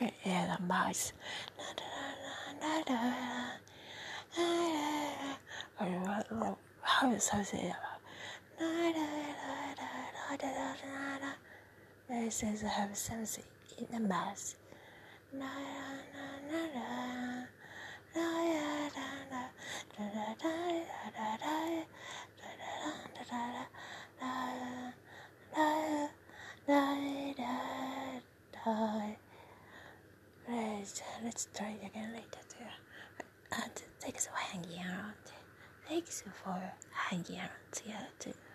the mice. This is have something in the mouse. Let's try it again later too. And thanks for hanging around. Thanks for hanging around together too.